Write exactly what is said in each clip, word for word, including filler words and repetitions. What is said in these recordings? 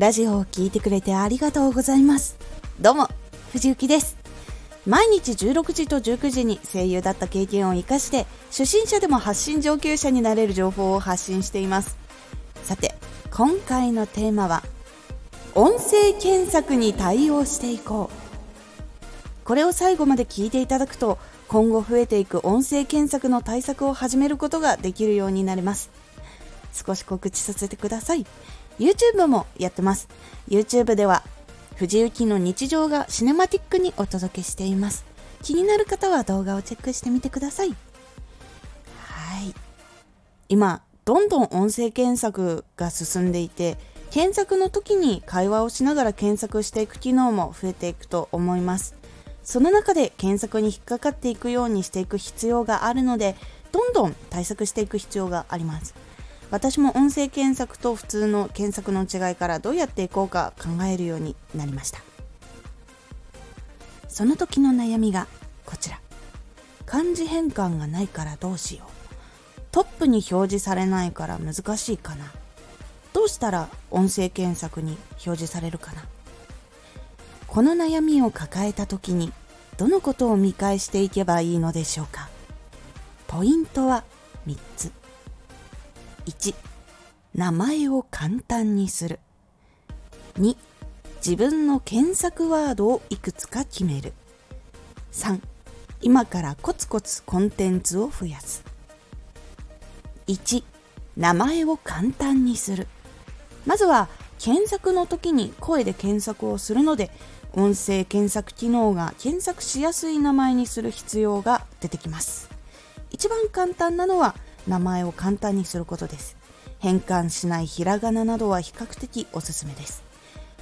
ラジオを聞いてくれてありがとうございます。どうも、藤幸です。毎日じゅうろくじとじゅうくじに声優だった経験を生かして、初心者でも発信上級者になれる情報を発信しています。さて、今回のテーマは音声検索に対応していこう。これを最後まで聞いていただくと、今後増えていく音声検索の対策を始めることができるようになります。少し告知させてください。 YouTube もやってます。 YouTube では藤幸の日常がシネマティックにお届けしています。気になる方は動画をチェックしてみてください。はい。今どんどん音声検索が進んでいて、検索の時に会話をしながら検索していく機能も増えていくと思います。その中で検索に引っかかっていくようにしていく必要があるので、どんどん対策していく必要があります。私も音声検索と普通の検索の違いからどうやっていこうか考えるようになりました。その時の悩みがこちら。漢字変換がないからどうしよう。トップに表示されないから難しいかな。どうしたら音声検索に表示されるかな。この悩みを抱えた時にどのことを見返していけばいいのでしょうか。ポイントはみっつ。いち. 名前を簡単にする。 に. 自分の検索ワードをいくつか決める。 さん. 今からコツコツコンテンツを増やす。 いち. 名前を簡単にする。まずは検索の時に声で検索をするので、音声検索機能が検索しやすい名前にする必要が出てきます。一番簡単なのは名前を簡単にすることです。変換しないひらがななどは比較的おすすめです。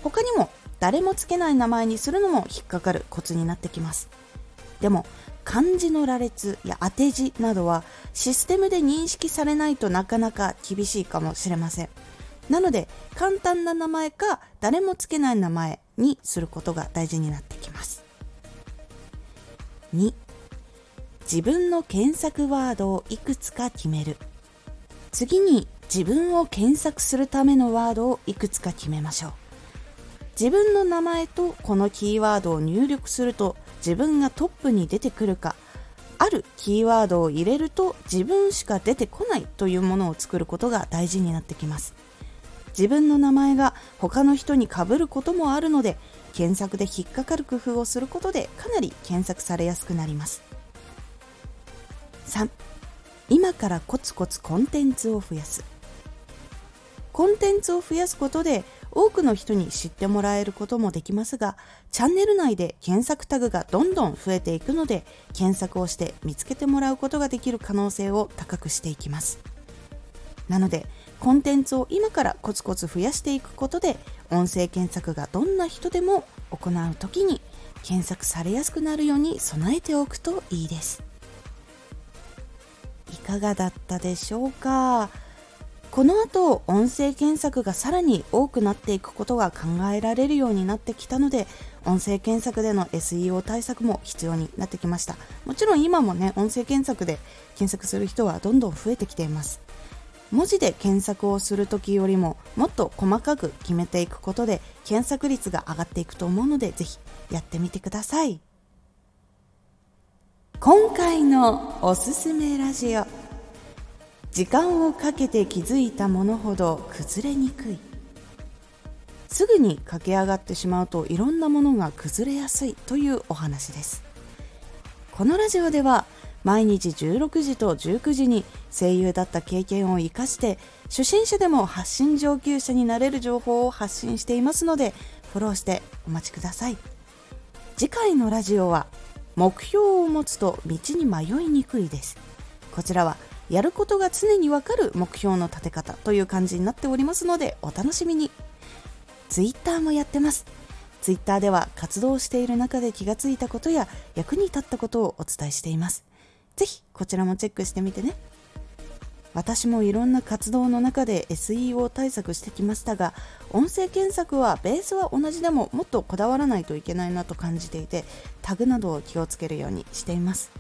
他にも誰もつけない名前にするのも引っかかるコツになってきます。でも漢字の羅列や当て字などはシステムで認識されないとなかなか厳しいかもしれません。なので簡単な名前か誰もつけない名前にすることが大事になってきます。に. 自分の検索ワードをいくつか決める。次に自分を検索するためのワードをいくつか決めましょう。自分の名前とこのキーワードを入力すると自分がトップに出てくるか、あるキーワードを入れると自分しか出てこないというものを作ることが大事になってきます。自分の名前が他の人に被ることもあるので、検索で引っかかる工夫をすることでかなり検索されやすくなります。さん. 今からコツコツコンテンツを増やす。コンテンツを増やすことで多くの人に知ってもらえることもできますが、チャンネル内で検索タグがどんどん増えていくので、検索をして見つけてもらうことができる可能性を高くしていきます。なのでコンテンツを今からコツコツ増やしていくことで、音声検索がどんな人でも行うときに検索されやすくなるように備えておくといいです。いかがだったでしょうか。この後音声検索がさらに多くなっていくことが考えられるようになってきたので、音声検索での エスイーオー 対策も必要になってきました。もちろん今もね、音声検索で検索する人はどんどん増えてきています。文字で検索をする時よりももっと細かく決めていくことで検索率が上がっていくと思うので、ぜひやってみてください。今回のおすすめラジオ。時間をかけて気づいたものほど崩れにくい。すぐに駆け上がってしまうといろんなものが崩れやすいというお話です。このラジオでは毎日じゅうろくじとじゅうくじに声優だった経験を生かして初心者でも発信上級者になれる情報を発信していますので、フォローしてお待ちください。次回のラジオは目標を持つと道に迷いにくいです。こちらはやることが常にわかる目標の立て方という感じになっておりますので、お楽しみに。ツイッターもやってます。ツイッターでは活動している中で気がついたことや役に立ったことをお伝えしています。ぜひこちらもチェックしてみてね。私もいろんな活動の中で エスイーオー 対策してきましたが、音声検索はベースは同じでももっとこだわらないといけないなと感じていて、タグなどを気をつけるようにしています。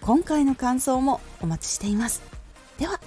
今回の感想もお待ちしています。では。